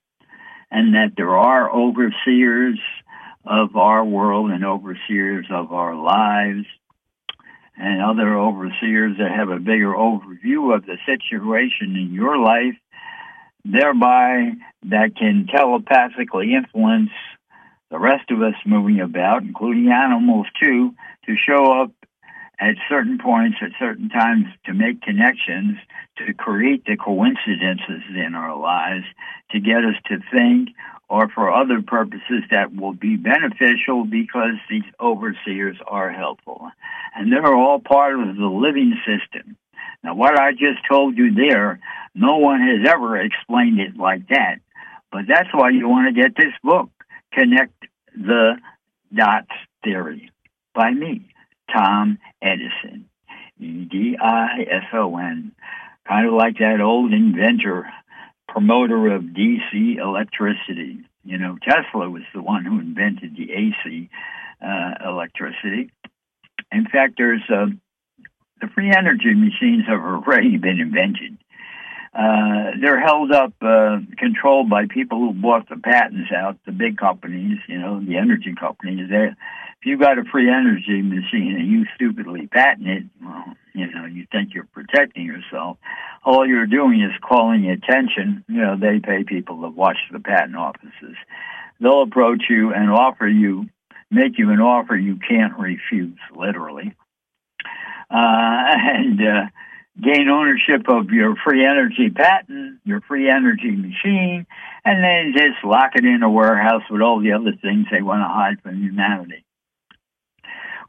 and that there are overseers of our world and overseers of our lives, and other overseers that have a bigger overview of the situation in your life, thereby that can telepathically influence the rest of us moving about, including animals too, to show up at certain points, at certain times, to make connections, to create the coincidences in our lives, to get us to think, or for other purposes that will be beneficial, because these overseers are helpful. And they're all part of the living system. Now, what I just told you there, no one has ever explained it like that. But that's why you want to get this book, Connect the Dots Theory, by me, Tom Edison, E D I S O N, kind of like that old inventor, promoter of D C electricity. You know, Tesla was the one who invented the A C uh, electricity. In fact, there's uh, the free energy machines have already been invented. Uh, they're held up, uh, controlled by people who bought the patents out, the big companies, you know, the energy companies. They, if you got a free energy machine and you stupidly patent it, well, You know, you think you're protecting yourself. All you're doing is calling attention. You know, they pay people to watch the patent offices. They'll approach you and offer you, make you an offer you can't refuse, literally, uh, and uh, gain ownership of your free energy patent, your free energy machine, and then just lock it in a warehouse with all the other things they want to hide from humanity.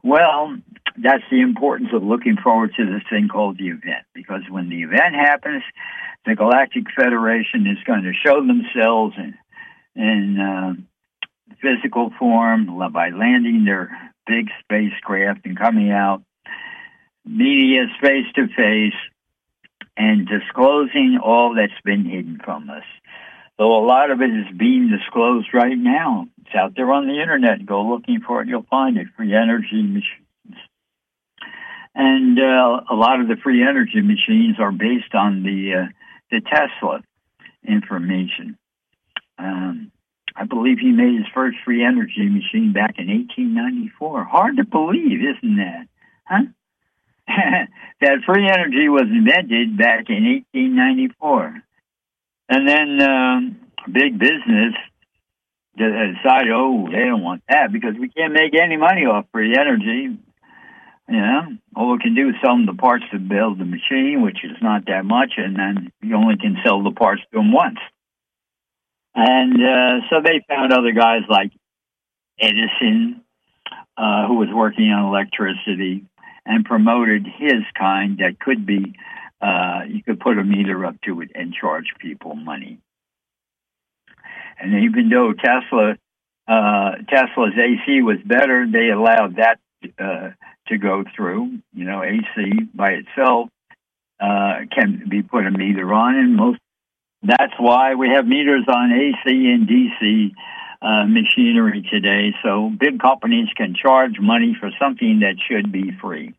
Well, that's the importance of looking forward to this thing called the event, because when the event happens, the Galactic Federation is going to show themselves in, in uh, physical form by landing their big spacecraft and coming out, media face-to-face, and disclosing all that's been hidden from us. Though a lot of it is being disclosed right now. It's out there on the internet. Go looking for it. You'll find it. Free energy machines. And uh, a lot of the free energy machines are based on the uh, the Tesla information. Um, I believe he made his first free energy machine back in eighteen ninety-four. Hard to believe, isn't that? Huh? That free energy was invented back in eighteen ninety-four. And then um, big business decided, oh, they don't want that because we can't make any money off free energy. You know, all we can do is sell them the parts to build the machine, which is not that much, and then you only can sell the parts to them once. And uh, so they found other guys like Edison, uh, who was working on electricity, and promoted his kind that could be Uh, you could put a meter up to it and charge people money. And even though Tesla, uh, Tesla's A C was better, they allowed that uh, to go through. You know, A C by itself uh, can be put a meter on, and most. That's why we have meters on A C and D C uh, machinery today, so big companies can charge money for something that should be free.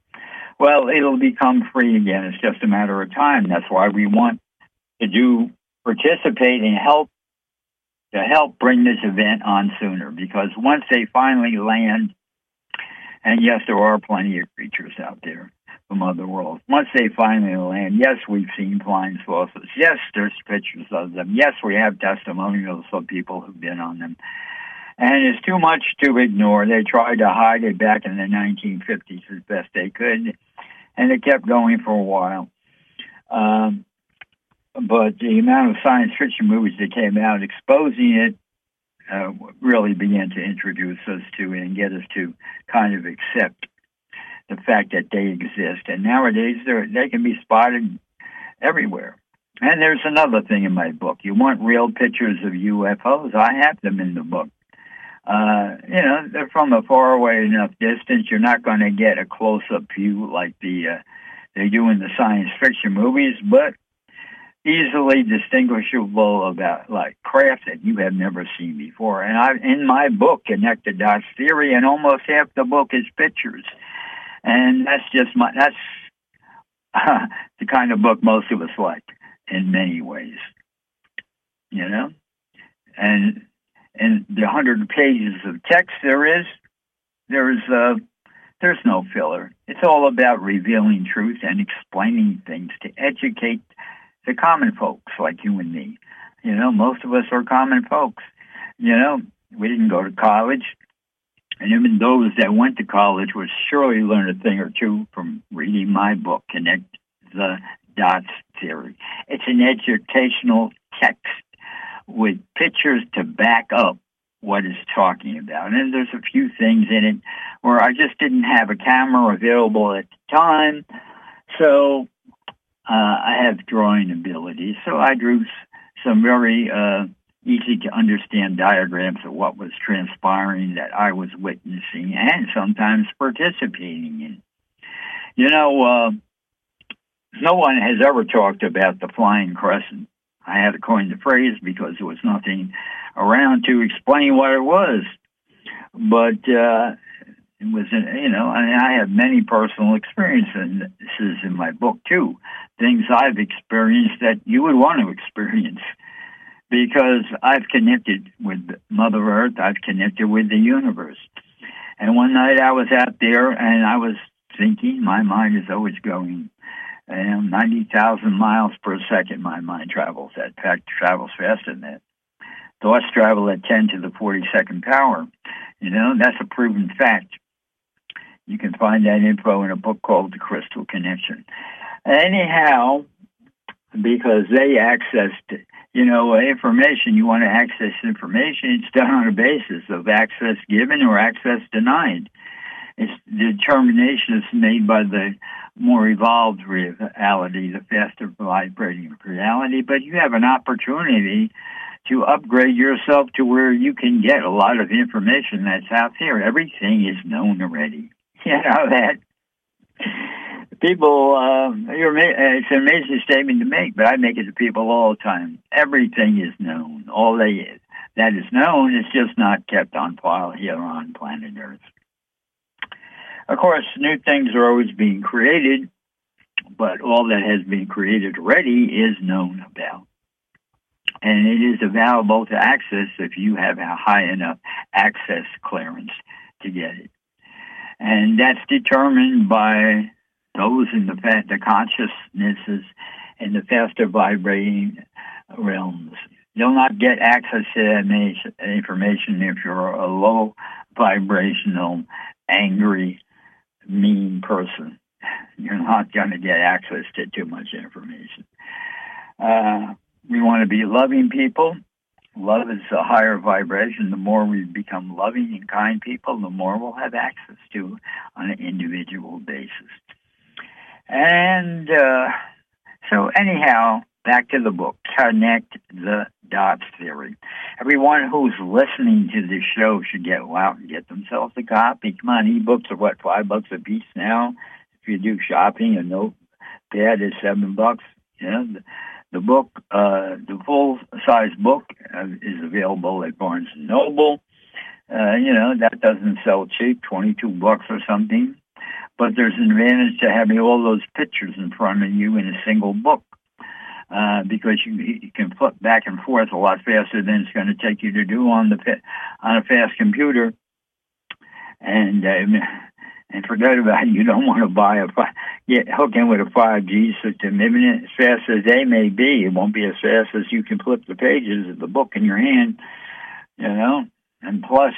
Well, it'll become free again. It's just a matter of time. That's why we want to do participate and help to help bring this event on sooner. Because once they finally land, and yes, there are plenty of creatures out there from other worlds. Once they finally land, yes, we've seen flying saucers. Yes, there's pictures of them. Yes, we have testimonials of people who've been on them. And it's too much to ignore. They tried to hide it back in the nineteen fifties as best they could, and it kept going for a while. Um, but the amount of science fiction movies that came out exposing it uh, really began to introduce us to it and get us to kind of accept the fact that they exist. And nowadays, they're, they can be spotted everywhere. And there's another thing in my book. You want real pictures of U F Os? I have them in the book. Uh, you know, they're from a far away enough distance. You're not going to get a close-up view like the uh, they do in the science fiction movies, but easily distinguishable about like craft that you have never seen before. And I, in my book, Connect the Dots Theory, and almost half the book is pictures. And that's just my that's uh, the kind of book most of us like in many ways, you know, and. And the hundred pages of text there is, there is uh, there's no filler. It's all about revealing truth and explaining things to educate the common folks like you and me. You know, most of us are common folks. You know, we didn't go to college. And even those that went to college would surely learn a thing or two from reading my book, Connect the Dots Theory. It's an educational text with pictures to back up what it's talking about. And there's a few things in it where I just didn't have a camera available at the time, so uh, I have drawing ability. So I drew some very uh, easy-to-understand diagrams of what was transpiring that I was witnessing and sometimes participating in. You know, uh, no one has ever talked about the flying crescent. I had to coin the phrase because there was nothing around to explain what it was. But uh, it was, you know, I mean, I have many personal experiences, and this is in my book too, things I've experienced that you would want to experience because I've connected with Mother Earth, I've connected with the universe. And one night I was out there and I was thinking, my mind is always going. And ninety thousand miles per second my mind travels. That fact travels faster than that. Thoughts travel at ten to the forty-second power. You know, that's a proven fact. You can find that info in a book called The Crystal Connection. Anyhow, because they accessed, you know, information, you want to access information, it's done on a basis of access given or access denied. It's the determination is made by the more evolved reality, the faster vibrating reality, but you have an opportunity to upgrade yourself to where you can get a lot of information that's out there. Everything is known already. You know that? People, uh, you're, it's an amazing statement to make, but I make it to people all the time. Everything is known. All they, that is known is just not kept on file here on planet Earth. Of course, new things are always being created, but all that has been created already is known about. And it is available to access if you have a high enough access clearance to get it. And that's determined by those in the, the consciousnesses in the faster vibrating realms. You'll not get access to that information if you're a low vibrational, angry, mean person. You're not going to get access to too much information. Uh, we want to be loving people. Love is a higher vibration. The more we become loving and kind people, the more we'll have access to on an individual basis. And uh, so anyhow, back to the book, Connect the Dots Theory. Everyone who's listening to this show should get out and get themselves a copy. Come on, e-books are what, five bucks a piece now? If you do shopping, a notepad is seven bucks. You know, the, the book, uh, the full-size book uh, is available at Barnes and Noble. Uh, you know, that doesn't sell cheap, twenty-two bucks or something. But there's an advantage to having all those pictures in front of you in a single book. Uh, because you, you can flip back and forth a lot faster than it's going to take you to do on the on a fast computer, and um, and forget about it. You don't want to buy a get hook in with a five G system. Even as fast as they may be, it won't be as fast as you can flip the pages of the book in your hand, you know. And plus,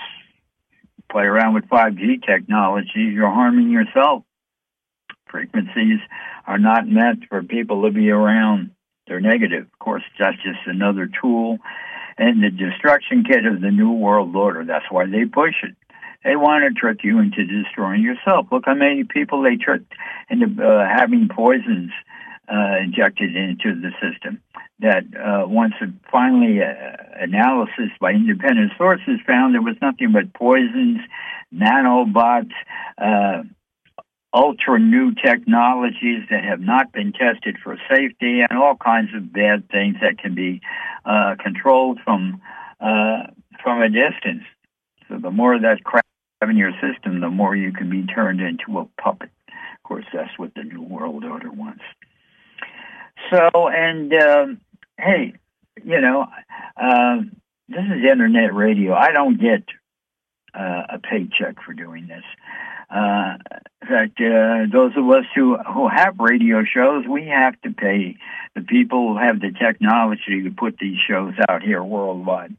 play around with five G technology, you're harming yourself. Frequencies are not meant for people to be around. They're negative. Of course, that's just another tool and the destruction kit of the New World Order. That's why they push it. They want to trick you into destroying yourself. Look how many people they tricked into uh, having poisons uh, injected into the system that uh, once it finally uh, analysis by independent sources found there was nothing but poisons, nanobots, uh ultra new technologies that have not been tested for safety and all kinds of bad things that can be uh, controlled from uh, from a distance. So the more that crap in your system, the more you can be turned into a puppet. Of course, that's what the New World Order wants. So, and um, hey, you know, uh, this is internet radio. I don't get uh, a paycheck for doing this. Uh, in fact, uh, those of us who, who have radio shows, we have to pay the people who have the technology to put these shows out here worldwide.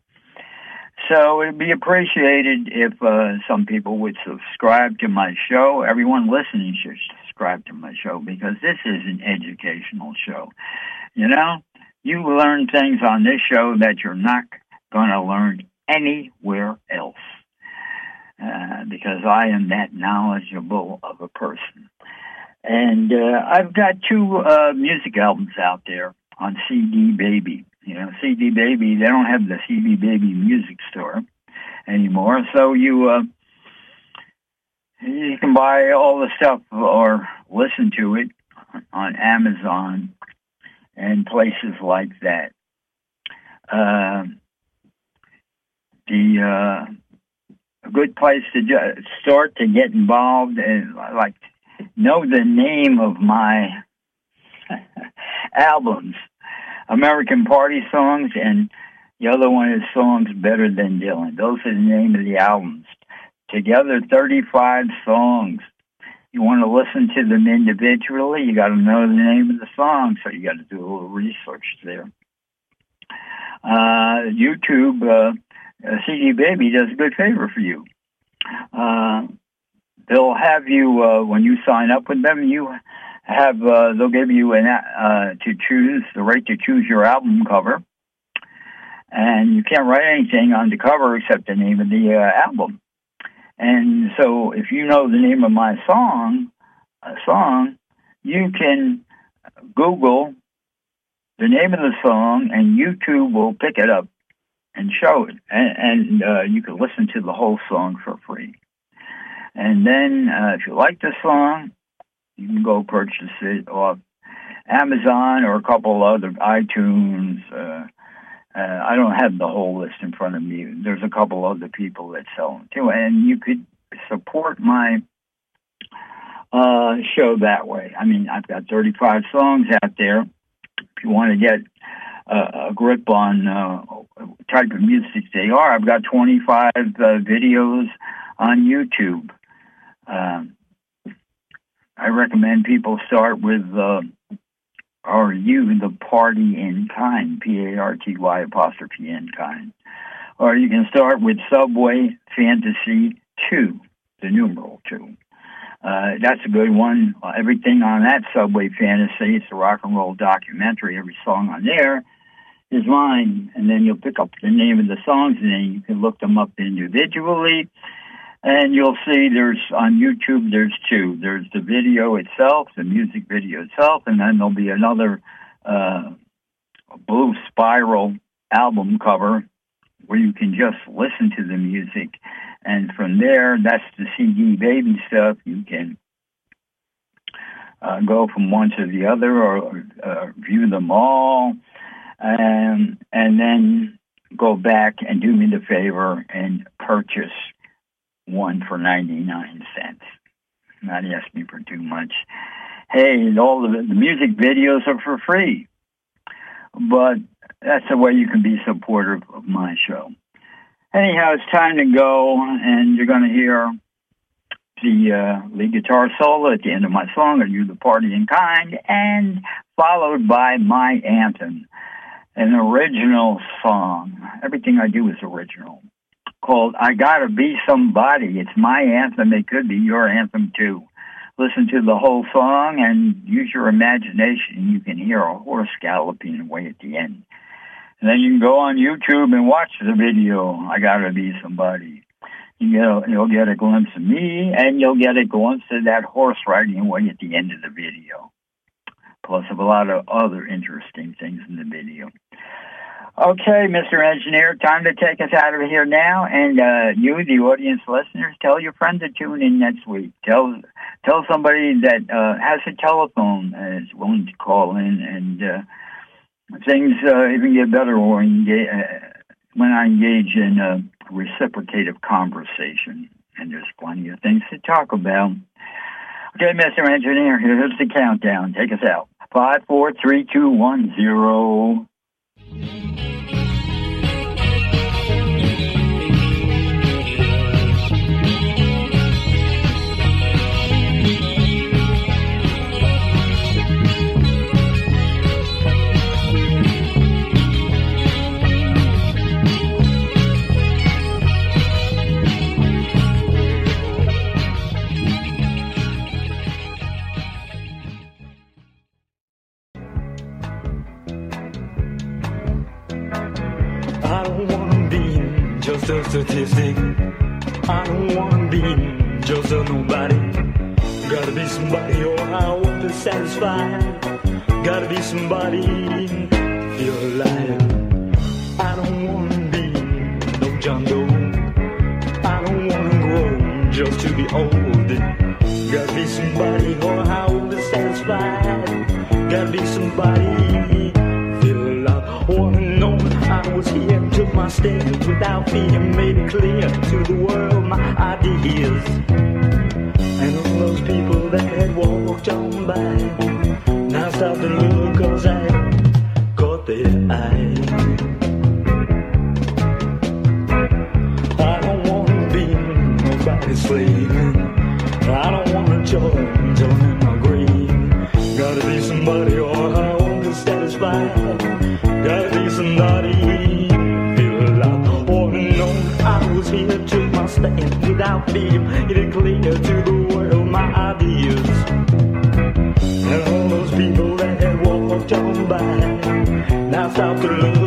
So it'd be appreciated if uh, some people would subscribe to my show. Everyone listening should subscribe to my show because this is an educational show. You know, you learn things on this show that you're not going to learn anywhere else. Uh, because I am that knowledgeable of a person. And uh, I've got two uh, music albums out there on C D Baby. You know, C D Baby, they don't have the C D Baby music store anymore. So you uh, you can buy all the stuff or listen to it on Amazon and places like that. Uh, the... Uh, A good place to ju- start to get involved and like know the name of my albums, American Party Songs, and the other one is Songs Better Than Dylan. Those are the name of the albums. Together, thirty-five songs. You want to listen to them individually, you got to know the name of the song, so you got to do a little research there. Uh, YouTube, uh, C D Baby does a good favor for you. Uh, they'll have you, uh, when you sign up with them, you have, uh, they'll give you an, uh, to choose, the right to choose your album cover. And you can't write anything on the cover except the name of the uh, album. And so if you know the name of my song, a song, you can Google the name of the song and YouTube will pick it up and show it. And, and uh, you can listen to the whole song for free. And then uh, if you like the song, you can go purchase it off Amazon or a couple other iTunes. Uh, Uh, I don't have the whole list in front of me. There's a couple other people that sell them too. And you could support my uh, show that way. I mean, I've got thirty-five songs out there. If you want to get uh, a grip on uh, type of music they are, I've got twenty-five uh, videos on YouTube. Um, I recommend people start with... Uh, Are You the Party in Kind, P A R T Y apostrophe in kind. Or you can start with Subway Fantasy two, the numeral two. Uh, that's a good one. Everything on that Subway Fantasy, it's a rock and roll documentary. Every song on there is mine. And then you'll pick up the name of the songs, and then you can look them up individually. And you'll see there's, on YouTube, there's two. There's the video itself, the music video itself, and then there'll be another uh, blue spiral album cover where you can just listen to the music. And from there, that's the C D Baby stuff. You can uh, go from one to the other or uh, view them all. And, and then go back and do me the favor and purchase one for ninety-nine cents. Not asking for too much. Hey, and all of the, the music videos are for free. But that's the way you can be supportive of my show. Anyhow, it's time to go, and you're going to hear the uh, lead guitar solo at the end of my song, Are You the Party in Kind, and followed by my anthem, an original song. Everything I do is original. Called I Gotta Be Somebody. It's my anthem. It could be your anthem, too. Listen to the whole song and use your imagination. You can hear a horse galloping away at the end. And then you can go on YouTube and watch the video, I Gotta Be Somebody. You know, you'll get a glimpse of me, and you'll get a glimpse of that horse riding away at the end of the video. Plus a lot of other interesting things in the video. Okay, Mister Engineer, time to take us out of here now. And uh, you, the audience listeners, tell your friend to tune in next week. Tell tell somebody that uh, has a telephone and is willing to call in. And uh, things uh, even get better when, when I engage in a reciprocative conversation. And there's plenty of things to talk about. Okay, Mister Engineer, here's the countdown. Take us out. Five, four, three, two, one, zero. A statistic. I don't wanna be just a nobody. Gotta be somebody, or I won't be satisfied. Gotta be somebody, feel alive. I don't wanna be no John Doe. I don't wanna grow just to be old. Gotta be somebody, or I won't be satisfied. Gotta be somebody, feel alive. Wanna know I was here. Took my stand without fear, made it clear to the world my ideas. And all those people that had walked on by, now stop and look, cause I caught their eye. I don't wanna be nobody's slave. I don't wanna join I feel. It is clear to the world my ideas. And all those people that walk off down by now stop to look.